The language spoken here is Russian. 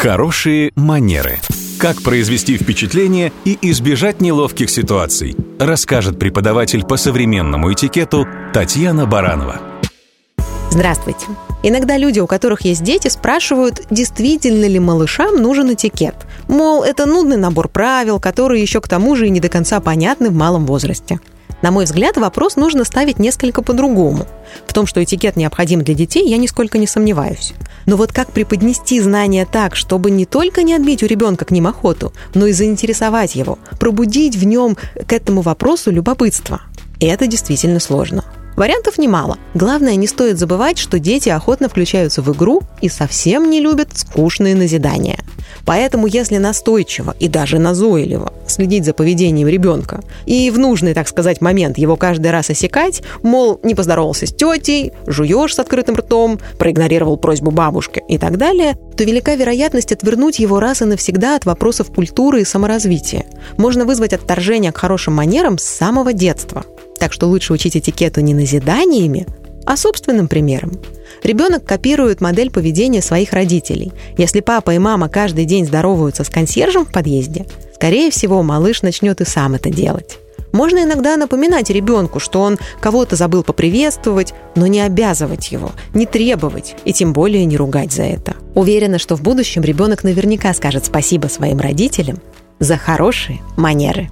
Хорошие манеры. Как произвести впечатление и избежать неловких ситуаций, расскажет преподаватель по современному этикету Татьяна Баранова. Здравствуйте. Иногда люди, у которых есть дети, спрашивают, действительно ли малышам нужен этикет. Мол, это нудный набор правил, которые еще к тому же и не до конца понятны в малом возрасте. На мой взгляд, вопрос нужно ставить несколько по-другому. В том, что этикет необходим для детей, я нисколько не сомневаюсь. Но вот как преподнести знания так, чтобы не только не отбить у ребенка к ним охоту, но и заинтересовать его, пробудить в нем к этому вопросу любопытство? Это действительно сложно. Вариантов немало. Главное, не стоит забывать, что дети охотно включаются в игру и совсем не любят скучные назидания. Поэтому, если настойчиво и даже назойливо следить за поведением ребенка и в нужный, так сказать, момент его каждый раз осекать, мол, не поздоровался с тетей, жуешь с открытым ртом, проигнорировал просьбу бабушки и так далее, то велика вероятность отвернуть его раз и навсегда от вопросов культуры и саморазвития. Можно вызвать отторжение к хорошим манерам с самого детства. Так что лучше учить этикету не назиданиями, а собственным примером. Ребенок копирует модель поведения своих родителей. Если папа и мама каждый день здороваются с консьержем в подъезде, скорее всего, малыш начнет и сам это делать. Можно иногда напоминать ребенку, что он кого-то забыл поприветствовать, но не обязывать его, не требовать и тем более не ругать за это. Уверена, что в будущем ребенок наверняка скажет спасибо своим родителям за хорошие манеры.